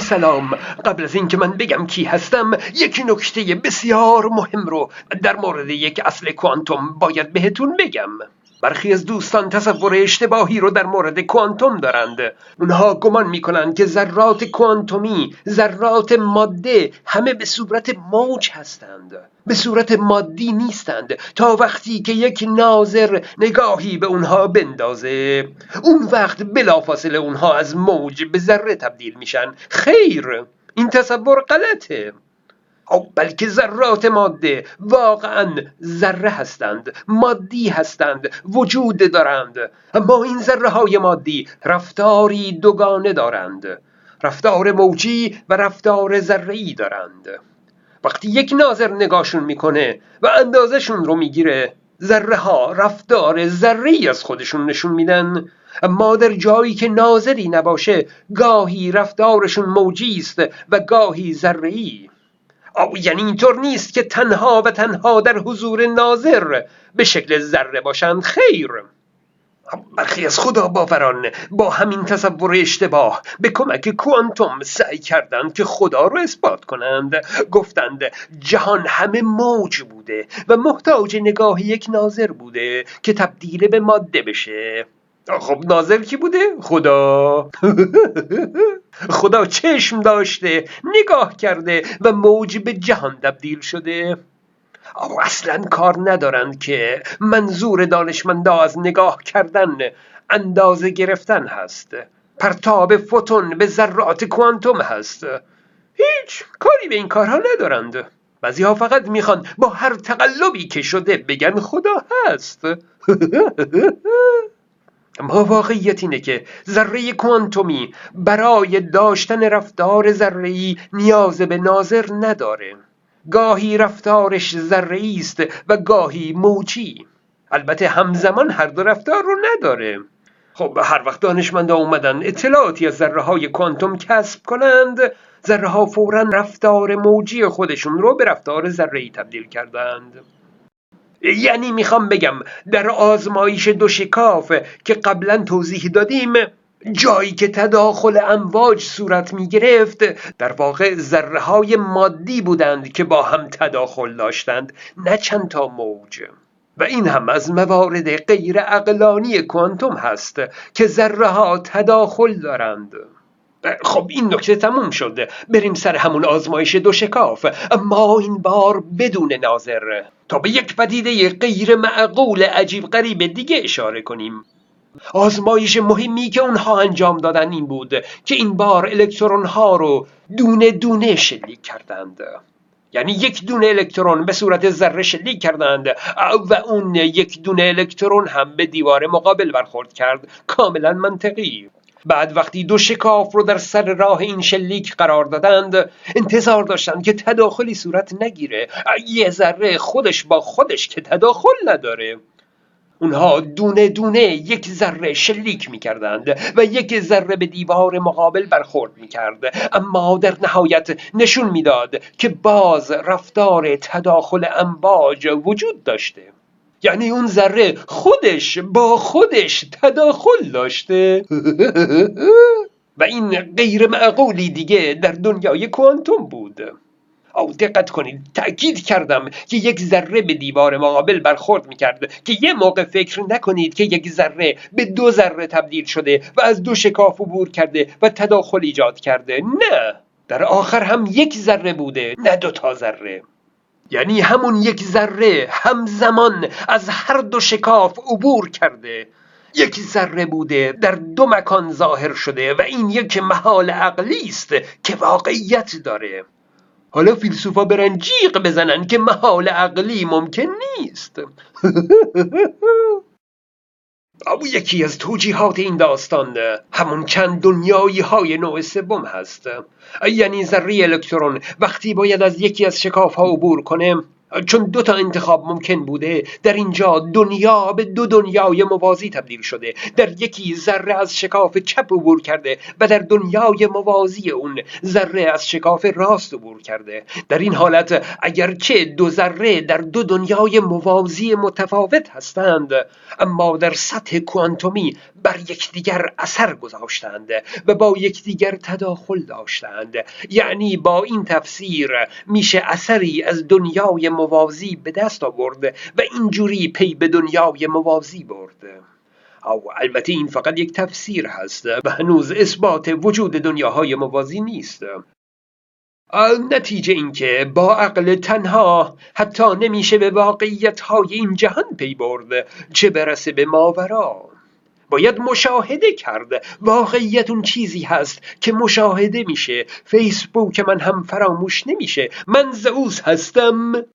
سلام. قبل از اینکه من بگم کی هستم، یک نکته بسیار مهم رو در مورد یک اصل کوانتوم باید بهتون بگم. برخی از دوستان تصور اشتباهی رو در مورد کوانتوم دارند. اونها گمان میکنند که ذرات کوانتومی، ذرات ماده، همه به صورت موج هستند، به صورت مادی نیستند. تا وقتی که یک ناظر نگاهی به اونها بندازه، اون وقت بلافاصله اونها از موج به ذره تبدیل میشن. خیر، این تصور غلطه. بلکه ذرات ماده واقعا ذره هستند، مادی هستند، وجود دارند. اما این ذره های مادی رفتاری دوگانه دارند، رفتار موجی و رفتار ذره‌ای دارند. وقتی یک ناظر نگاهشون میکنه و اندازشون رو میگیره، ذره ها رفتار ذره‌ای از خودشون نشون میدن. اما در جایی که ناظری نباشه، گاهی رفتارشون موجی است و گاهی ذره‌ای. یعنی اینطور نیست که تنها و تنها در حضور ناظر به شکل ذره باشند. خیر، برخی از خدا باوران با همین تصور اشتباه به کمک کوانتوم سعی کردند که خدا را اثبات کنند. گفتند جهان همه موج بوده و محتاج نگاه یک ناظر بوده که تبدیل به ماده بشه. خب ناظر کی بوده؟ خدا. خدا چشم داشته، نگاه کرده و موج به جهان تبدیل شده. اصلا کار ندارند که منظور دانشمندا از نگاه کردن اندازه گرفتن هست، پرتاب فوتون به ذرات کوانتوم هست. هیچ کاری به این کارها ندارند. بعضی‌ها فقط میخوان با هر تقلبی که شده بگن خدا هست. اما واقعیت اینه که ذره کوانتومی برای داشتن رفتار ذره‌ای نیاز به ناظر نداره. گاهی رفتارش ذره‌ای است و گاهی موجی. البته همزمان هر دو رفتار رو نداره. خب هر وقت دانشمندا اومدن اطلاعاتی از ذره‌های کوانتوم کسب کنند، ذره‌ها فوراً رفتار موجی خودشون رو به رفتار ذره‌ای تبدیل کردند. یعنی میخوام بگم در آزمایش دوشکاف که قبلا توضیح دادیم، جایی که تداخل امواج صورت میگرفت، در واقع ذره های مادی بودند که با هم تداخل داشتند، نه چند تا موج. و این هم از موارد غیر عقلانی کوانتوم هست که ذره ها تداخل دارند. خب این نکته تموم شد. بریم سر همون آزمایش دوشکاف، اما این بار بدون ناظر، تا به یک پدیده غیر معقول عجیب غریب دیگه اشاره کنیم. آزمایش مهمی که اونها انجام دادن این بود که این بار الکترون ها رو دونه دونه شلیک کردند. یعنی یک دونه الکترون به صورت ذره شلیک کردند و اون یک دونه الکترون هم به دیوار مقابل برخورد کرد. کاملا منطقی. بعد وقتی دو شکاف رو در سر راه این شلیک قرار دادند، انتظار داشتند که تداخلی صورت نگیره، یه ذره خودش با خودش که تداخل نداره. اونها دونه دونه یک ذره شلیک می‌کردند و یک ذره به دیوار مقابل برخورد می‌کرد، اما در نهایت نشون می‌داد که باز رفتار تداخل امواج وجود داشته. یعنی اون ذره خودش با خودش تداخل داشته. و این غیر معقولی دیگه در دنیای کوانتوم بود. دقت کنید، تأکید کردم که یک ذره به دیوار مقابل برخورد میکرد، که یه موقع فکر نکنید که یک ذره به دو ذره تبدیل شده و از دو شکاف عبور کرده و تداخل ایجاد کرده. نه، در آخر هم یک ذره بوده، نه دو تا ذره. یعنی همون یک ذره همزمان از هر دو شکاف عبور کرده، یک ذره بوده، در دو مکان ظاهر شده و این یک محال عقلی است که واقعیت داره. حالا فیلسوفا برن جیغ بزنن که محال عقلی ممکن نیست. یکی از توجیهات این داستان همون چند دنیایی های نوع سوم هست. یعنی ذره الکترون وقتی باید از یکی از شکاف ها عبور کنه، چون دو تا انتخاب ممکن بوده، در اینجا دنیا به دو دنیای موازی تبدیل شده. در یکی ذره از شکاف چپ عبور کرده و در دنیای موازی اون ذره از شکاف راست عبور کرده. در این حالت اگرچه دو ذره در دو دنیای موازی متفاوت هستند، اما در سطح کوانتومی بر یکدیگر اثر گذاشتند و با یکدیگر تداخل داشتند. یعنی با این تفسیر میشه اثری از دنیای موازی به دست آورد و اینجوری پی به دنیای موازی برد. او البته این فقط یک تفسیر هست و هنوز اثبات وجود دنیاهای موازی نیست. نتیجه این که با عقل تنها حتی نمیشه به واقعیت‌های این جهان پی برد، چه برسه به ماورا. باید مشاهده کرد. واقعیت اون چیزی هست که مشاهده میشه. فیسبوک من هم فراموش نمیشه. من زئوس هستم